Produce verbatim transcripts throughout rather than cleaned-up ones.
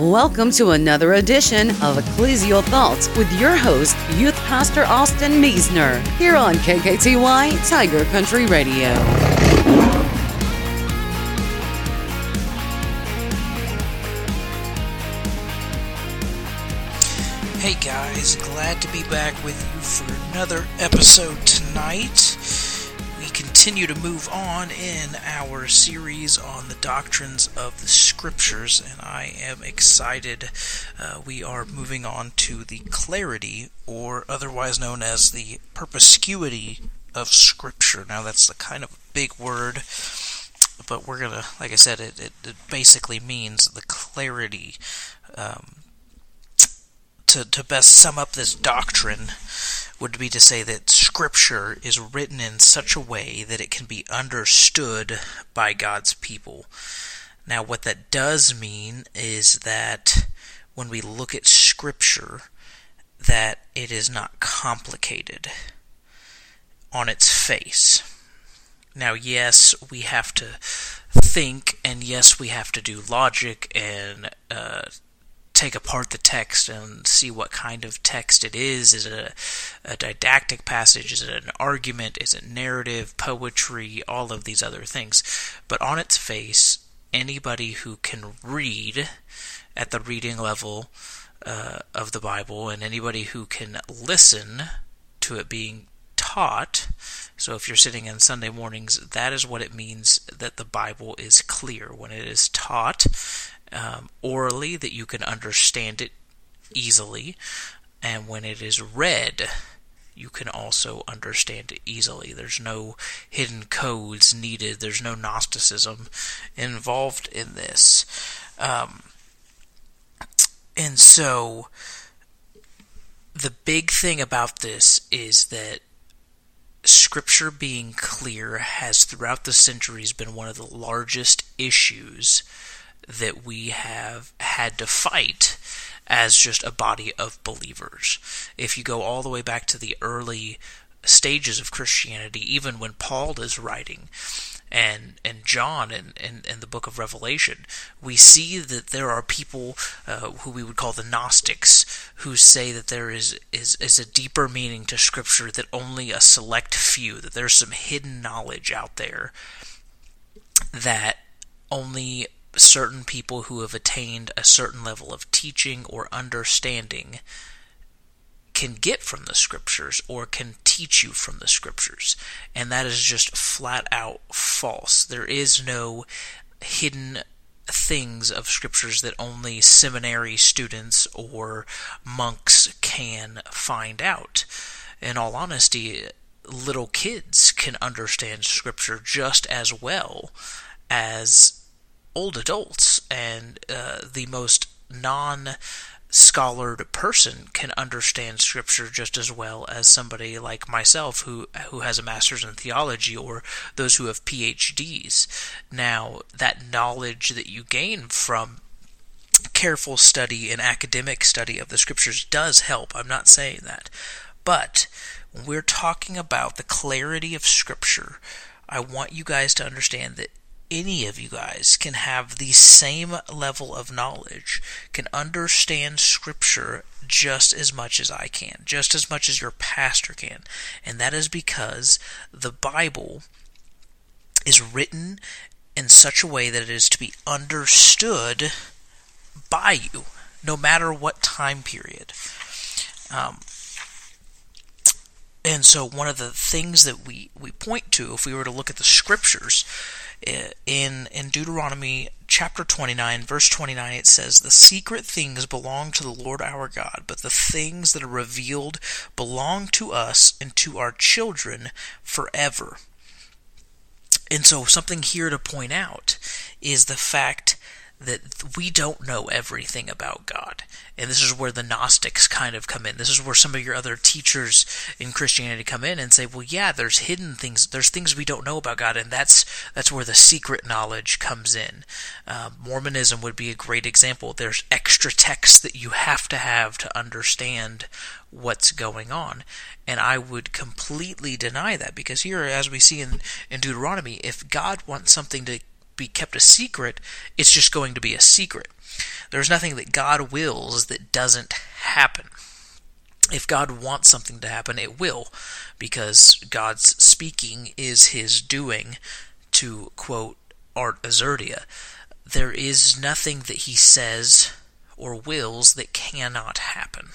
Welcome to another edition of Ecclesial Thoughts with your host, Youth Pastor Austin Meisner, here on K K T Y Tiger Country Radio. Hey guys, glad to be back with you for another episode tonight. Continue to move on in our series on the doctrines of the scriptures, and I am excited. Uh, we are moving on to the clarity, or otherwise known as the perspicuity of scripture. Now that's the kind of big word, but we're gonna, like I said, it, it, it basically means the clarity. Um, to to best sum up this doctrine would be to say that Scripture is written in such a way that it can be understood by God's people. Now, what that does mean is that when we look at Scripture, that it is not complicated on its face. Now, yes, we have to think, and yes, we have to do logic and uh take apart the text and see what kind of text it is. Is it a, a didactic passage? Is it an argument? Is it narrative, poetry, all of these other things? But on its face, anybody who can read at the reading level uh, of the Bible, and anybody who can listen to it being taught, so if you're sitting in Sunday mornings, that is what it means that the Bible is clear, when it is taught Um, orally, that you can understand it easily, and when it is read, you can also understand it easily. There's no hidden codes needed. There's no Gnosticism involved in this. Um, and so, the big thing about this is that Scripture being clear has throughout the centuries been one of the largest issues that we have had to fight as just a body of believers. If you go all the way back to the early stages of Christianity, even when Paul is writing, and and John in, in, in the book of Revelation, we see that there are people uh, who we would call the Gnostics, who say that there is, is, is a deeper meaning to Scripture, that only a select few, that there's some hidden knowledge out there that only certain people who have attained a certain level of teaching or understanding can get from the Scriptures, or can teach you from the Scriptures. And that is just flat out false. There is no hidden things of Scriptures that only seminary students or monks can find out. In all honesty, little kids can understand Scripture just as well as old adults, and uh, the most non-scholared person can understand Scripture just as well as somebody like myself who who has a master's in theology, or those who have P H Ds. Now, that knowledge that you gain from careful study and academic study of the Scriptures does help. I'm not saying that. But when we're talking about the clarity of Scripture, I want you guys to understand that any of you guys can have the same level of knowledge, can understand Scripture just as much as I can, just as much as your pastor can. And that is because the Bible is written in such a way that it is to be understood by you, no matter what time period. Um, and so one of the things that we, we point to, if we were to look at the Scriptures, In in Deuteronomy chapter twenty-nine, verse twenty-nine, it says, "The secret things belong to the Lord our God, but the things that are revealed belong to us and to our children forever." And so something here to point out is the fact that we don't know everything about God. And this is where the Gnostics kind of come in. This is where some of your other teachers in Christianity come in and say, well, yeah, there's hidden things. There's things we don't know about God, and that's that's where the secret knowledge comes in. Uh, Mormonism would be a great example. There's extra texts that you have to have to understand what's going on. And I would completely deny that, because here, as we see in, in Deuteronomy, if God wants something to be kept a secret, it's just going to be a secret. There's nothing that God wills that doesn't happen. If God wants something to happen, it will, because God's speaking is his doing, to quote Art Azurdia. There is nothing that he says or wills that cannot happen.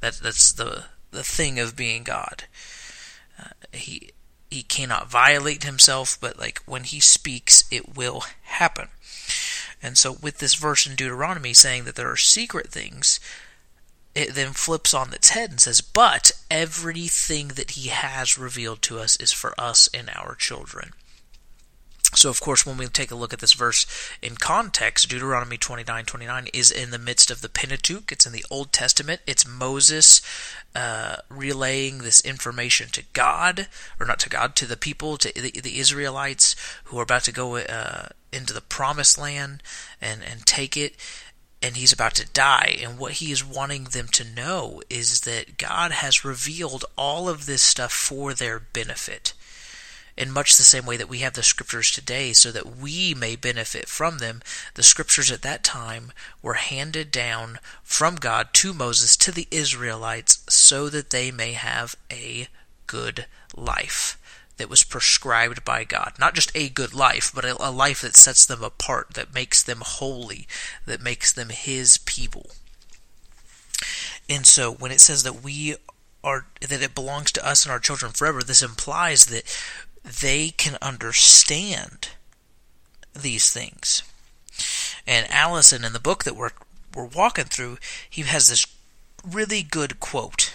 That, that's the, the thing of being God. Uh, he he cannot violate himself, but like when he speaks, it will happen. And so with this verse in Deuteronomy saying that there are secret things, it then flips on its head and says, but everything that he has revealed to us is for us and our children. So, of course, when we take a look at this verse in context, Deuteronomy twenty-nine twenty-nine is in the midst of the Pentateuch. It's in the Old Testament. It's Moses uh, relaying this information to God, or not to God, to the people, to the, the Israelites who are about to go uh, into the Promised Land and, and take it. And he's about to die, and what he is wanting them to know is that God has revealed all of this stuff for their benefit, in much the same way that we have the scriptures today so that we may benefit from them. The scriptures at that time were handed down from God to Moses to the Israelites so that they may have a good life that was prescribed by God. Not just a good life, but a, a life that sets them apart, that makes them holy, that makes them his people. And so when it says that we are, that it belongs to us and our children forever, this implies that they can understand these things. And Allison, in the book that we're, we're walking through, he has this really good quote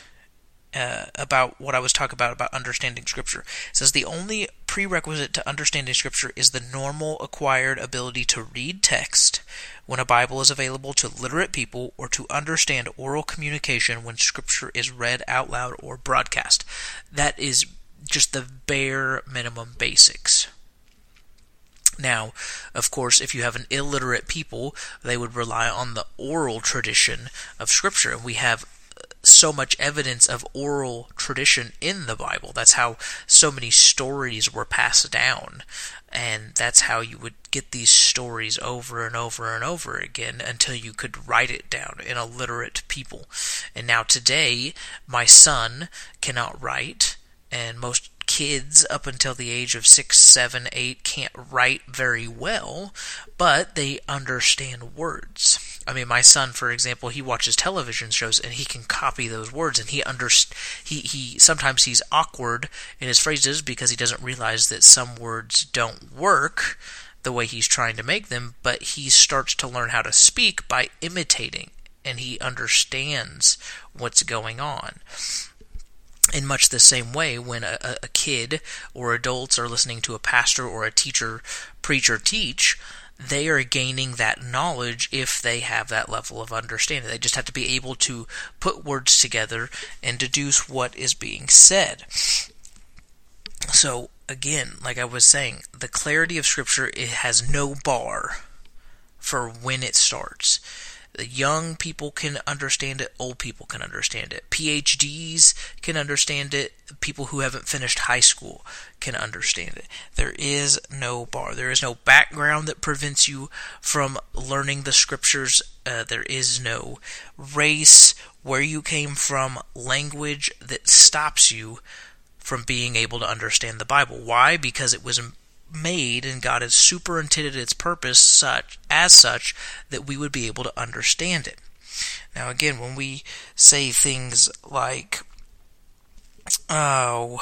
Uh, about what I was talking about, about understanding Scripture. It says, the only prerequisite to understanding Scripture is the normal acquired ability to read text when a Bible is available to literate people, or to understand oral communication when Scripture is read out loud or broadcast. That is just the bare minimum basics. Now, of course, if you have an illiterate people, they would rely on the oral tradition of Scripture. And we have so much evidence of oral tradition in the Bible. That's how so many stories were passed down, and that's how you would get these stories over and over and over again until you could write it down in a literate people. And now today, my son cannot write, and most kids up until the age of six, seven, eight can't write very well, but they understand words. I mean, my son, for example, he watches television shows and he can copy those words, and he underst- he he sometimes he's awkward in his phrases because he doesn't realize that some words don't work the way he's trying to make them, but he starts to learn how to speak by imitating, and he understands what's going on. In much the same way, when a, a kid or adults are listening to a pastor or a teacher preach or teach, they are gaining that knowledge if they have that level of understanding. They just have to be able to put words together and deduce what is being said. So, again, like I was saying, the clarity of Scripture, it has no bar for when it starts. The young people can understand it. Old people can understand it. P H Ds can understand it. People who haven't finished high school can understand it. There is no bar. There is no background that prevents you from learning the Scriptures. Uh, there is no race, where you came from, language that stops you from being able to understand the Bible. Why? Because it was made, and God has superintended its purpose such as such that we would be able to understand it. Now, again, when we say things like, oh,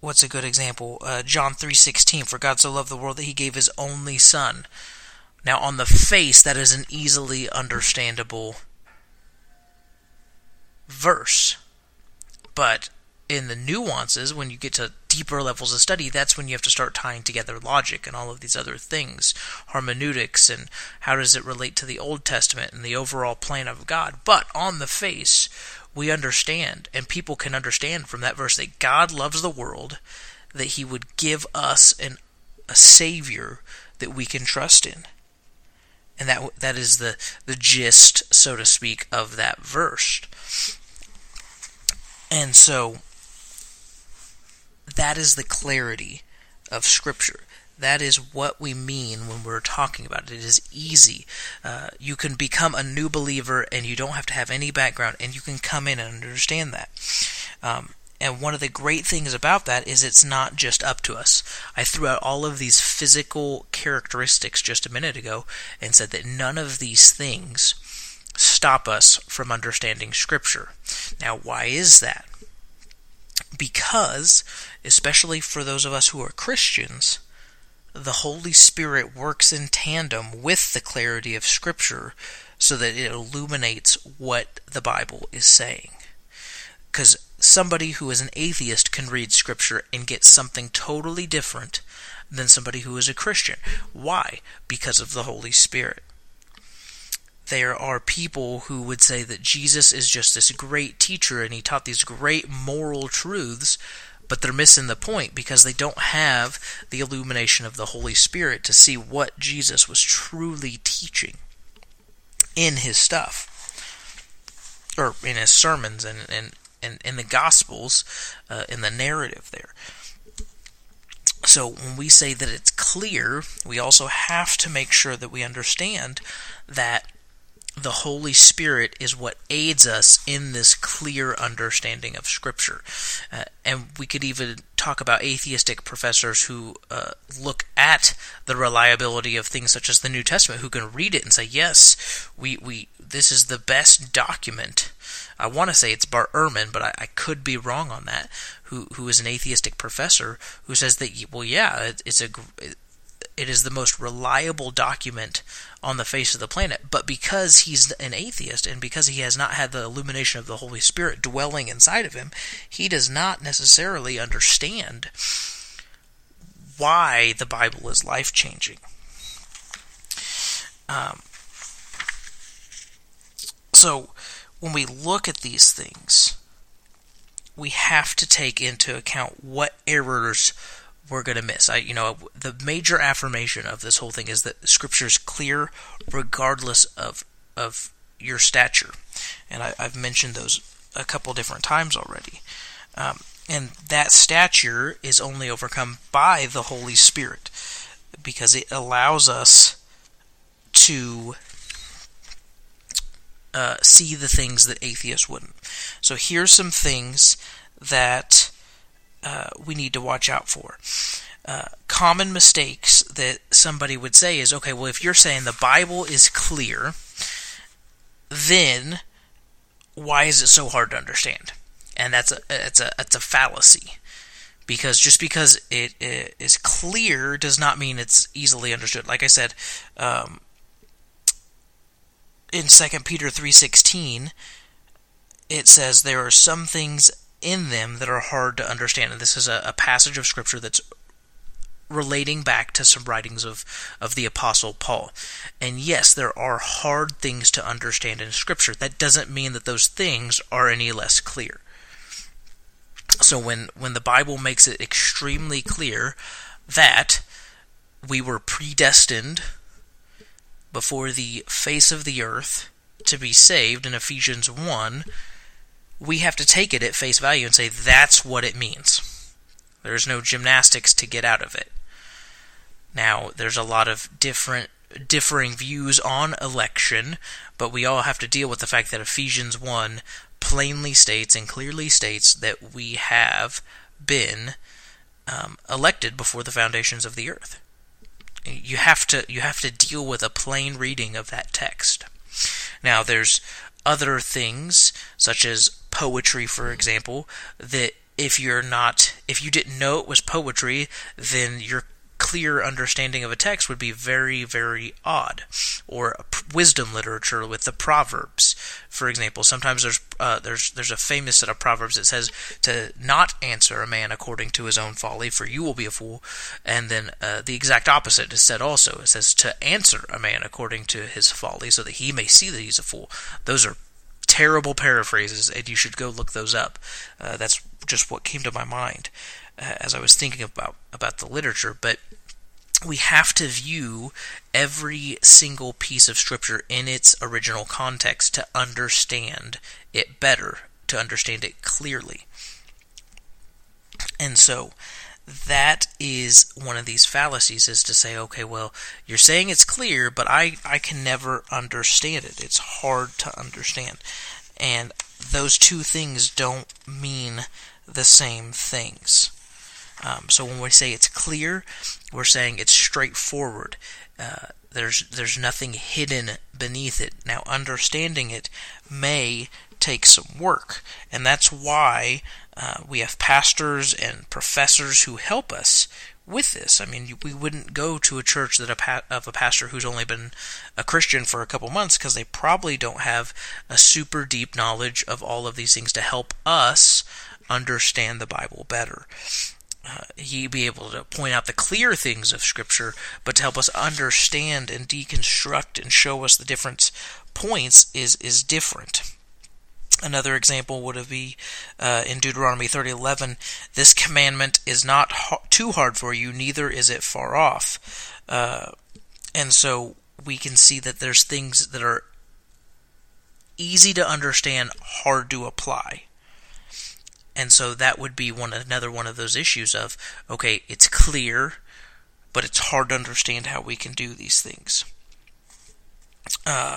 what's a good example? Uh, John three sixteen, for God so loved the world that he gave his only son. Now, on the face, that is an easily understandable verse. But in the nuances, when you get to deeper levels of study, that's when you have to start tying together logic and all of these other things, hermeneutics, and how does it relate to the Old Testament and the overall plan of God. But on the face, we understand, and people can understand from that verse, that God loves the world, that he would give us an, a Savior that we can trust in. And that that is the, the gist, so to speak, of that verse. And so that is the clarity of Scripture. That is what we mean when we're talking about it. It is easy. Uh, you can become a new believer, and you don't have to have any background, and you can come in and understand that. Um, and one of the great things about that is it's not just up to us. I threw out all of these physical characteristics just a minute ago and said that none of these things stop us from understanding Scripture. Now, why is that? Because, especially for those of us who are Christians, the Holy Spirit works in tandem with the clarity of Scripture so that it illuminates what the Bible is saying. Because somebody who is an atheist can read Scripture and get something totally different than somebody who is a Christian. Why? Because of the Holy Spirit. There are people who would say that Jesus is just this great teacher and he taught these great moral truths, but they're missing the point because they don't have the illumination of the Holy Spirit to see what Jesus was truly teaching in his stuff, or in his sermons and and, and, and the Gospels, uh, in the narrative there. So when we say that it's clear, we also have to make sure that we understand that the Holy Spirit is what aids us in this clear understanding of Scripture. Uh, and we could even talk about atheistic professors who uh, look at the reliability of things such as the New Testament, who can read it and say, yes, we, we this is the best document. I want to say it's Bart Ehrman, but I, I could be wrong on that, who who is an atheistic professor who says that, well, yeah, it, it's a... It, It is the most reliable document on the face of the planet. But because he's an atheist and because he has not had the illumination of the Holy Spirit dwelling inside of him, he does not necessarily understand why the Bible is life-changing. Um, so when we look at these things, we have to take into account what errors we're going to miss. I, you know, the major affirmation of this whole thing is that Scripture is clear regardless of of your stature. And I, I've mentioned those a couple different times already. Um, and that stature is only overcome by the Holy Spirit because it allows us to uh, see the things that atheists wouldn't. So here's some things that Uh, we need to watch out for. Uh, common mistakes that somebody would say is, okay, well, if you're saying the Bible is clear, then why is it so hard to understand? And that's a that's a that's a fallacy, because just because it, it is clear does not mean it's easily understood. Like I said, um, in Second Peter three sixteen, it says there are some things in them that are hard to understand. And this is a, a passage of Scripture that's relating back to some writings of, of the Apostle Paul. And yes, there are hard things to understand in Scripture. That doesn't mean that those things are any less clear. So when, when the Bible makes it extremely clear that we were predestined before the face of the earth to be saved in Ephesians one, we have to take it at face value and say that's what it means. There's no gymnastics to get out of it. Now, there's a lot of different differing views on election, but we all have to deal with the fact that Ephesians one plainly states and clearly states that we have been um, elected before the foundations of the earth. You have to you have to deal with a plain reading of that text. Now, there's other things, such as poetry, for example, that if you're not, if you didn't know it was poetry, then your clear understanding of a text would be very, very odd. Or wisdom literature with the proverbs, for example. Sometimes there's uh, there's there's a famous set of proverbs that says to not answer a man according to his own folly, for you will be a fool. And then uh, the exact opposite is said also. It says to answer a man according to his folly, so that he may see that he's a fool. Those are terrible paraphrases, and you should go look those up. Uh, that's just what came to my mind uh, as I was thinking about, about the literature. But we have to view every single piece of Scripture in its original context to understand it better, to understand it clearly. And so that is one of these fallacies, is to say, okay, well, you're saying it's clear, but I, I can never understand it. It's hard to understand. And those two things don't mean the same things. Um, so when we say it's clear, we're saying it's straightforward. Uh, there's there's nothing hidden beneath it. Now, understanding it may take some work, and that's why uh, we have pastors and professors who help us with this. I mean, we wouldn't go to a church that a pa- of a pastor who's only been a Christian for a couple months, because they probably don't have a super deep knowledge of all of these things to help us understand the Bible better. Uh, he'd be able to point out the clear things of Scripture, but to help us understand and deconstruct and show us the different points is is different. Another example would be uh, in Deuteronomy thirty eleven, "This commandment is not ha- too hard for you, neither is it far off." Uh, and so we can see that there's things that are easy to understand, hard to apply. And so that would be one another one of those issues of, okay, it's clear, but it's hard to understand how we can do these things. Uh,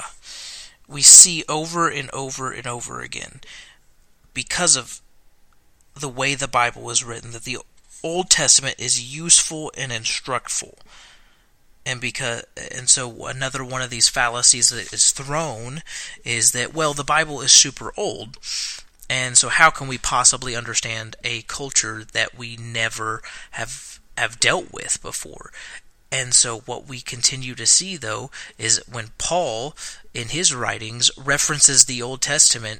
we see over and over and over again, because of the way the Bible is written, that the Old Testament is useful and instructful. And because, and so another one of these fallacies that is thrown is that, well, the Bible is super old, and so how can we possibly understand a culture that we never have have dealt with before? And so what we continue to see, though, is when Paul, in his writings, references the Old Testament,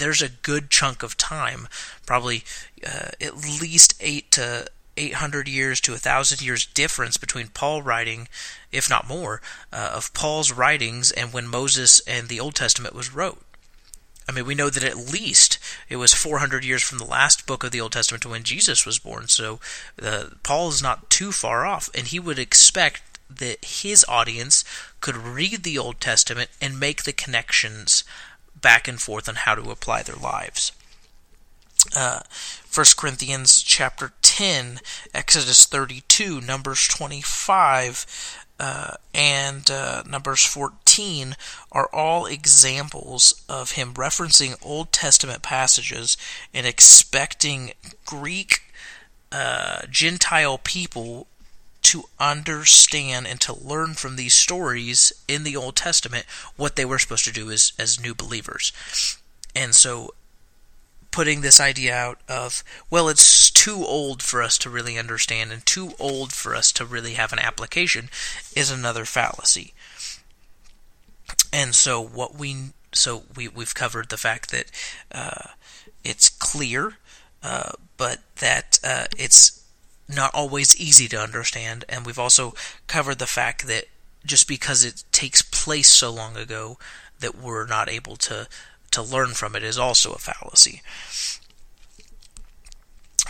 there's a good chunk of time, probably uh, at least eight to eight hundred years to one thousand years difference between Paul writing, if not more, uh, of Paul's writings and when Moses and the Old Testament was wrote. I mean, we know that at least it was four hundred years from the last book of the Old Testament to when Jesus was born, so uh, Paul is not too far off, and he would expect that his audience could read the Old Testament and make the connections back and forth on how to apply their lives. Uh, First Corinthians chapter ten, Exodus thirty-two, Numbers twenty-five, Uh, and uh, Numbers fourteen are all examples of him referencing Old Testament passages and expecting Greek uh, Gentile people to understand and to learn from these stories in the Old Testament what they were supposed to do as, as new believers. And so putting this idea out of, well, it's too old for us to really understand and too old for us to really have an application, is another fallacy. And so what we so we we've covered the fact that uh, it's clear, uh, but that uh, it's not always easy to understand, and we've also covered the fact that just because it takes place so long ago that we're not able to to learn from it is also a fallacy.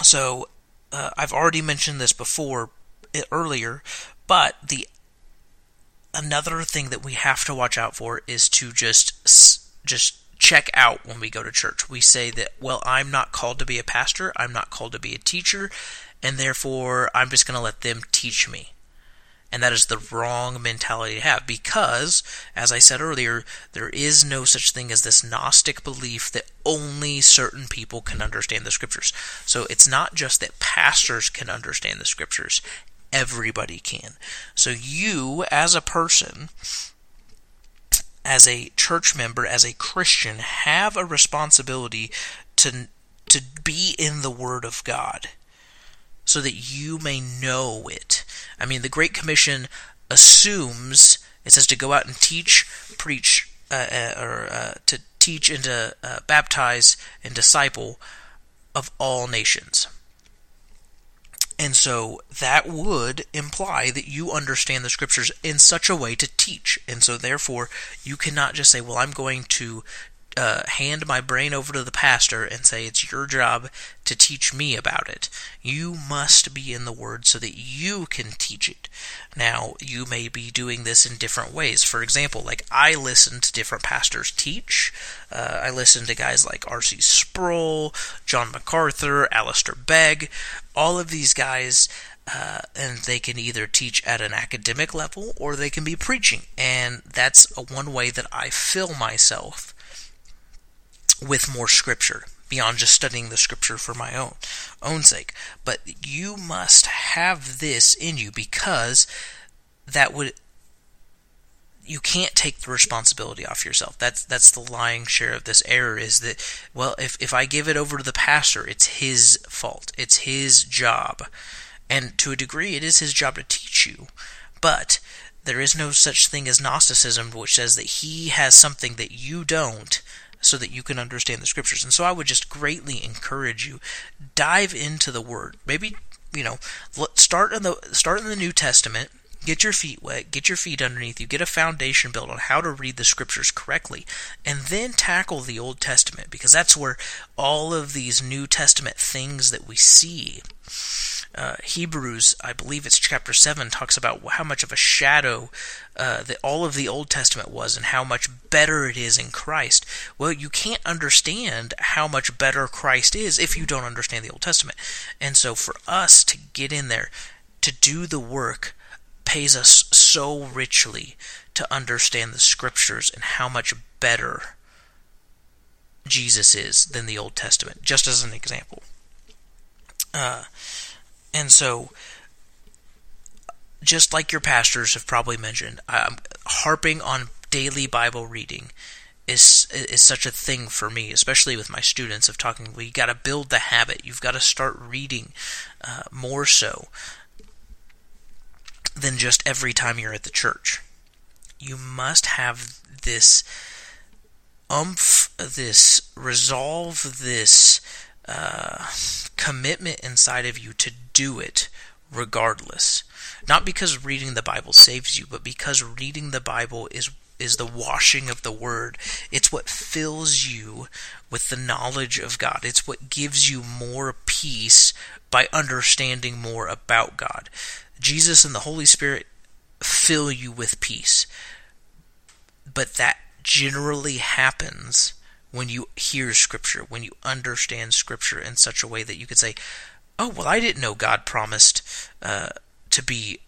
So, uh, I've already mentioned this before, earlier, but the another thing that we have to watch out for is to just just check out when we go to church. We say that, well, I'm not called to be a pastor, I'm not called to be a teacher, and therefore I'm just going to let them teach me. And that is the wrong mentality to have, because, as I said earlier, there is no such thing as this Gnostic belief that only certain people can understand the Scriptures. So it's not just that pastors can understand the Scriptures. Everybody can. So you, as a person, as a church member, as a Christian, have a responsibility to, to be in the Word of God, so that you may know it. I mean, the Great Commission assumes, it says to go out and teach, preach, uh, uh, or uh, to teach and to uh, baptize and disciple of all nations. And so that would imply that you understand the Scriptures in such a way to teach. And so therefore, you cannot just say, well, I'm going to uh, hand my brain over to the pastor and say, it's your job to teach me about it. You must be in the Word so that you can teach it. Now, you may be doing this in different ways. For example, like I listen to different pastors teach. Uh, I listen to guys like R C Sproul, John MacArthur, Alistair Begg, all of these guys. Uh, and they can either teach at an academic level or they can be preaching. And that's a one way that I fill myself with more scripture, beyond just studying the scripture for my own, own sake. But you must have this in you, because that would... You can't take the responsibility off yourself. That's that's the lying share of this error, is that, well, if, if I give it over to the pastor, it's his fault. It's his job. And to a degree, it is his job to teach you. But there is no such thing as Gnosticism, which says that he has something that you don't, so that you can understand the scriptures. And so I would just greatly encourage you, dive into the Word. Maybe, you know, start in the start in the New Testament, get your feet wet, get your feet underneath you, get a foundation built on how to read the scriptures correctly, and then tackle the Old Testament, because that's where all of these New Testament things that we see. Uh, Hebrews, I believe it's chapter seven, talks about how much of a shadow uh, that all of the Old Testament was and how much better it is in Christ. Well, you can't understand how much better Christ is if you don't understand the Old Testament. And so for us to get in there, to do the work, pays us so richly to understand the scriptures and how much better Jesus is than the Old Testament, just as an example. Uh, and so, just like your pastors have probably mentioned, um, harping on daily Bible reading is is such a thing for me, especially with my students, of talking, we got to build the habit. You've got to start reading uh, more so than just every time you're at the church. You must have this umph, this resolve, this Uh, commitment inside of you to do it regardless. Not because reading the Bible saves you, but because reading the Bible is is the washing of the Word. It's what fills you with the knowledge of God. It's what gives you more peace by understanding more about God. Jesus and the Holy Spirit fill you with peace. But that generally happens when you hear Scripture, when you understand Scripture in such a way that you could say, oh, well, I didn't know God promised uh, to be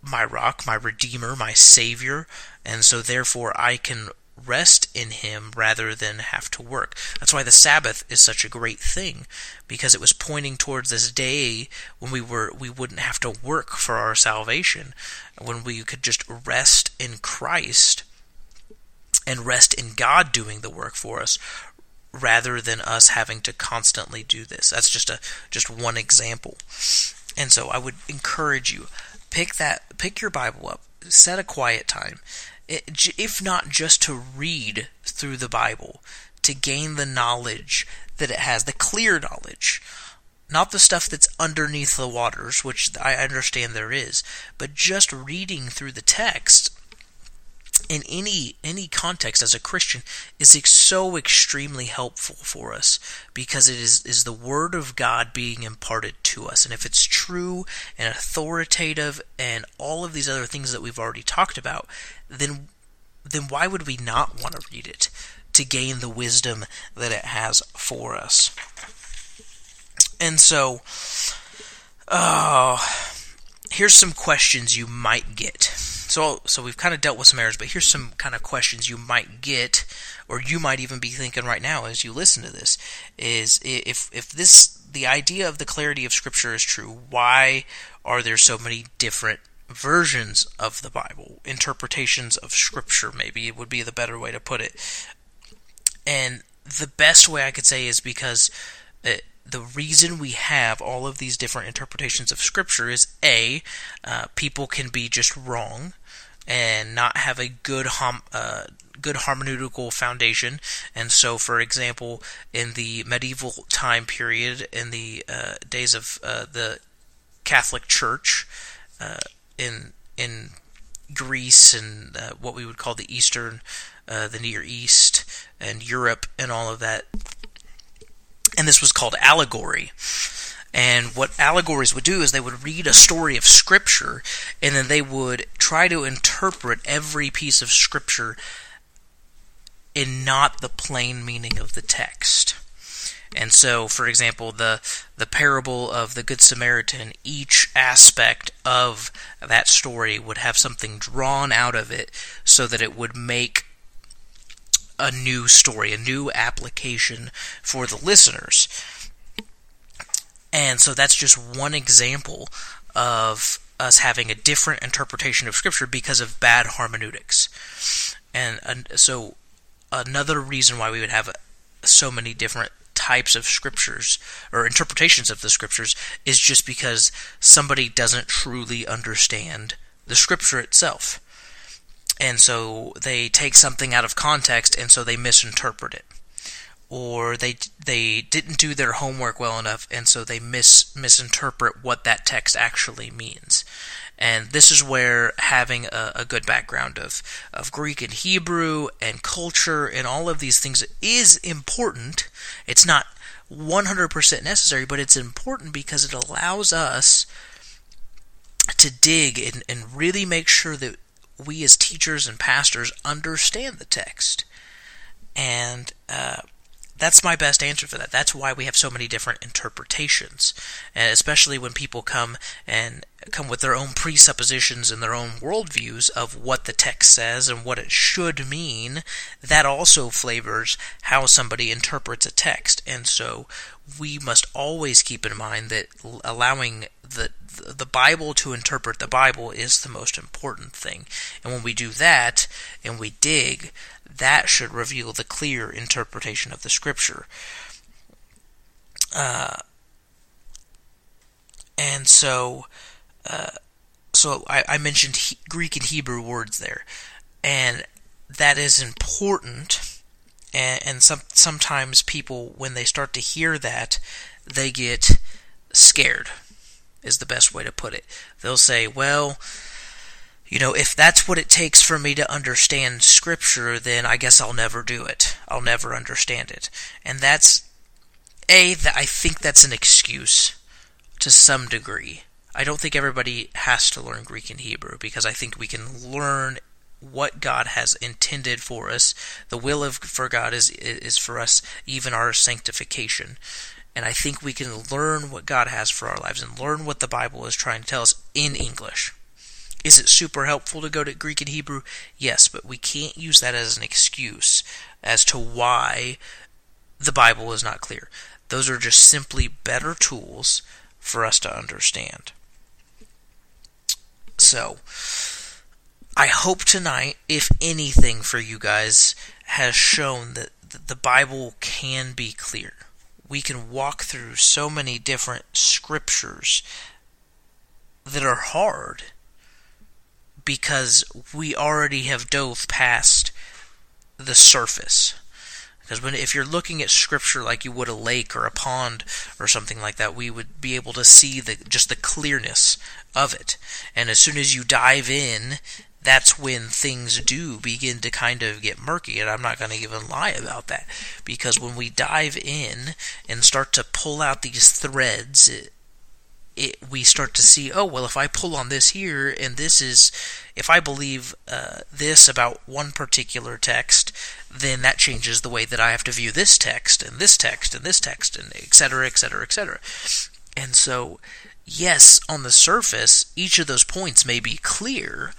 my rock, my Redeemer, my Savior, and so therefore I can rest in Him rather than have to work. That's why the Sabbath is such a great thing, because it was pointing towards this day when we were we wouldn't have to work for our salvation, when we could just rest in Christ and rest in God doing the work for us, rather than us having to constantly do this. That's just a just one example. And so I would encourage you, pick that, pick your Bible up, set a quiet time, if not just to read through the Bible, to gain the knowledge that it has, the clear knowledge, not the stuff that's underneath the waters, which I understand there is, but just reading through the text in any any context as a Christian is so extremely helpful for us, because it is, is the Word of God being imparted to us. And if it's true and authoritative and all of these other things that we've already talked about, then then why would we not want to read it to gain the wisdom that it has for us? And so, oh... here's some questions you might get. So so we've kind of dealt with some errors, but here's some kind of questions you might get, or you might even be thinking right now as you listen to this, is if if this the idea of the clarity of Scripture is true, why are there so many different versions of the Bible? Interpretations of Scripture, maybe, it would be the better way to put it. And the best way I could say is because it, the reason we have all of these different interpretations of Scripture is, A, uh, people can be just wrong and not have a good hom- uh, good hermeneutical foundation. And so, for example, in the medieval time period, in the uh, days of uh, the Catholic Church, uh, in in Greece and uh, what we would call the Eastern, uh, the Near East, and Europe and all of that. And this was called allegory. And what allegories would do is they would read a story of Scripture, and then they would try to interpret every piece of Scripture in not the plain meaning of the text. And so, for example, the the parable of the Good Samaritan, each aspect of that story would have something drawn out of it so that it would make a new story, a new application for the listeners. And so that's just one example of us having a different interpretation of Scripture because of bad hermeneutics. And, and so another reason why we would have so many different types of scriptures or interpretations of the scriptures is just because somebody doesn't truly understand the scripture itself, and so they take something out of context, and so they misinterpret it, or they they didn't do their homework well enough, and so they mis misinterpret what that text actually means. And this is where having a, a good background of, of Greek and Hebrew and culture and all of these things is important. It's not one hundred percent necessary, but it's important because it allows us to dig and, and really make sure that we as teachers and pastors understand the text. And uh, that's my best answer for that. That's why we have so many different interpretations, and especially when people come and come with their own presuppositions and their own worldviews of what the text says and what it should mean. That also flavors how somebody interprets a text, and so we must always keep in mind that allowing the the Bible to interpret the Bible is the most important thing. And when we do that and we dig, that should reveal the clear interpretation of the Scripture. Uh, and so... Uh, so I, I mentioned he, Greek and Hebrew words there, and that is important, and, and some, sometimes people, when they start to hear that, they get scared, is the best way to put it. They'll say, well, you know, if that's what it takes for me to understand Scripture, then I guess I'll never do it. I'll never understand it. And that's, A, th- I think that's an excuse to some degree. I don't think everybody has to learn Greek and Hebrew, because I think we can learn what God has intended for us. The will of for God is is for us, even our sanctification. And I think we can learn what God has for our lives and learn what the Bible is trying to tell us in English. Is it super helpful to go to Greek and Hebrew? Yes, but we can't use that as an excuse as to why the Bible is not clear. Those are just simply better tools for us to understand. So, I hope tonight, if anything for you guys, has shown that the Bible can be clear. We can walk through so many different scriptures that are hard because we already have dove past the surface. Because when, if you're looking at Scripture like you would a lake or a pond or something like that, we would be able to see the just the clearness of it. And as soon as you dive in, that's when things do begin to kind of get murky. And I'm not going to even lie about that. Because when we dive in and start to pull out these threads, it, it, we start to see, oh, well, if I pull on this here, and this is, if I believe uh, this about one particular text, then that changes the way that I have to view this text, and this text, and this text, and et cetera, et cetera, et cetera. And so, yes, on the surface, each of those points may be clear,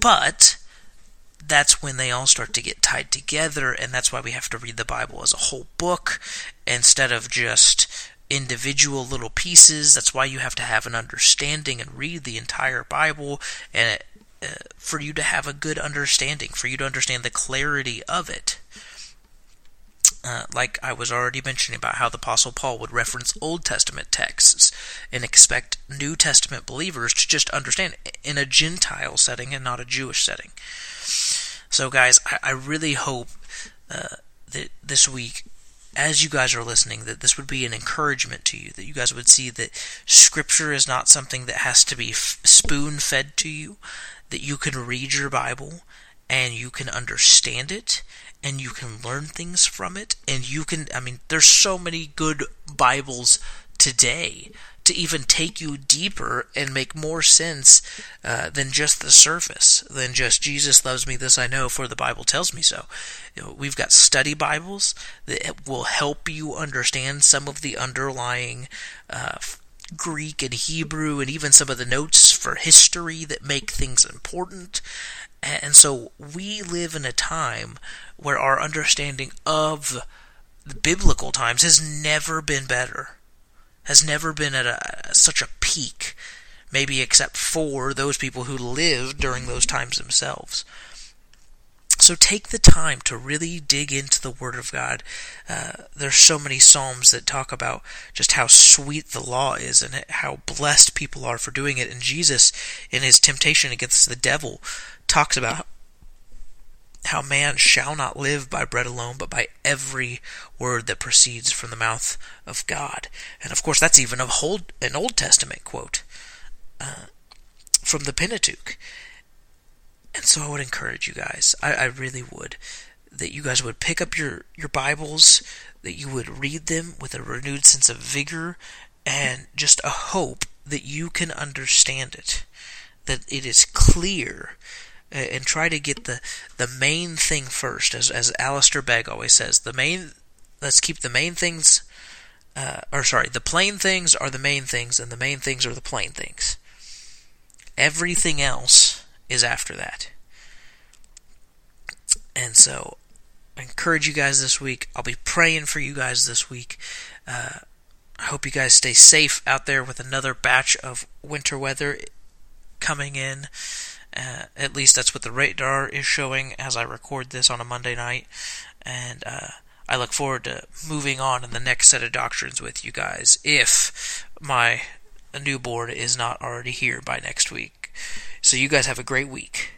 but that's when they all start to get tied together, and that's why we have to read the Bible as a whole book instead of just individual little pieces. That's why you have to have an understanding and read the entire Bible, and uh, for you to have a good understanding, for you to understand the clarity of it. Uh, like I was already mentioning about how the Apostle Paul would reference Old Testament texts and expect New Testament believers to just understand it in a Gentile setting and not a Jewish setting. So guys, I, I really hope uh, that this week, as you guys are listening, that this would be an encouragement to you, that you guys would see that Scripture is not something that has to be f- spoon-fed to you, that you can read your Bible and you can understand it, and you can learn things from it, and you can, I mean, there's so many good Bibles today to even take you deeper and make more sense uh, than just the surface, than just Jesus loves me, this I know, for the Bible tells me so. You know, we've got study Bibles that will help you understand some of the underlying uh, Greek and Hebrew, and even some of the notes for history that make things important. And so we live in a time where our understanding of the biblical times has never been better, has never been at a, such a peak, maybe except for those people who lived during those times themselves. So take the time to really dig into the Word of God. Uh, there's so many Psalms that talk about just how sweet the law is and how blessed people are for doing it. And Jesus, in his temptation against the devil, talks about how man shall not live by bread alone, but by every word that proceeds from the mouth of God. And of course, that's even a whole, an Old Testament quote uh, from the Pentateuch. And so I would encourage you guys, I, I really would, that you guys would pick up your, your Bibles, that you would read them with a renewed sense of vigor, and just a hope that you can understand it, that it is clear, and, and try to get the, the main thing first, as, as Alistair Begg always says, the main, let's keep the main things, uh, or sorry, the plain things are the main things, and the main things are the plain things. Everything else is after that. And so I encourage you guys this week. I'll be praying for you guys this week. Uh, I hope you guys stay safe out there with another batch of winter weather coming in. Uh, at least that's what the radar is showing as I record this on a Monday night. And uh, I look forward to moving on in the next set of doctrines with you guys, if my newborn is not already here by next week. So you guys have a great week.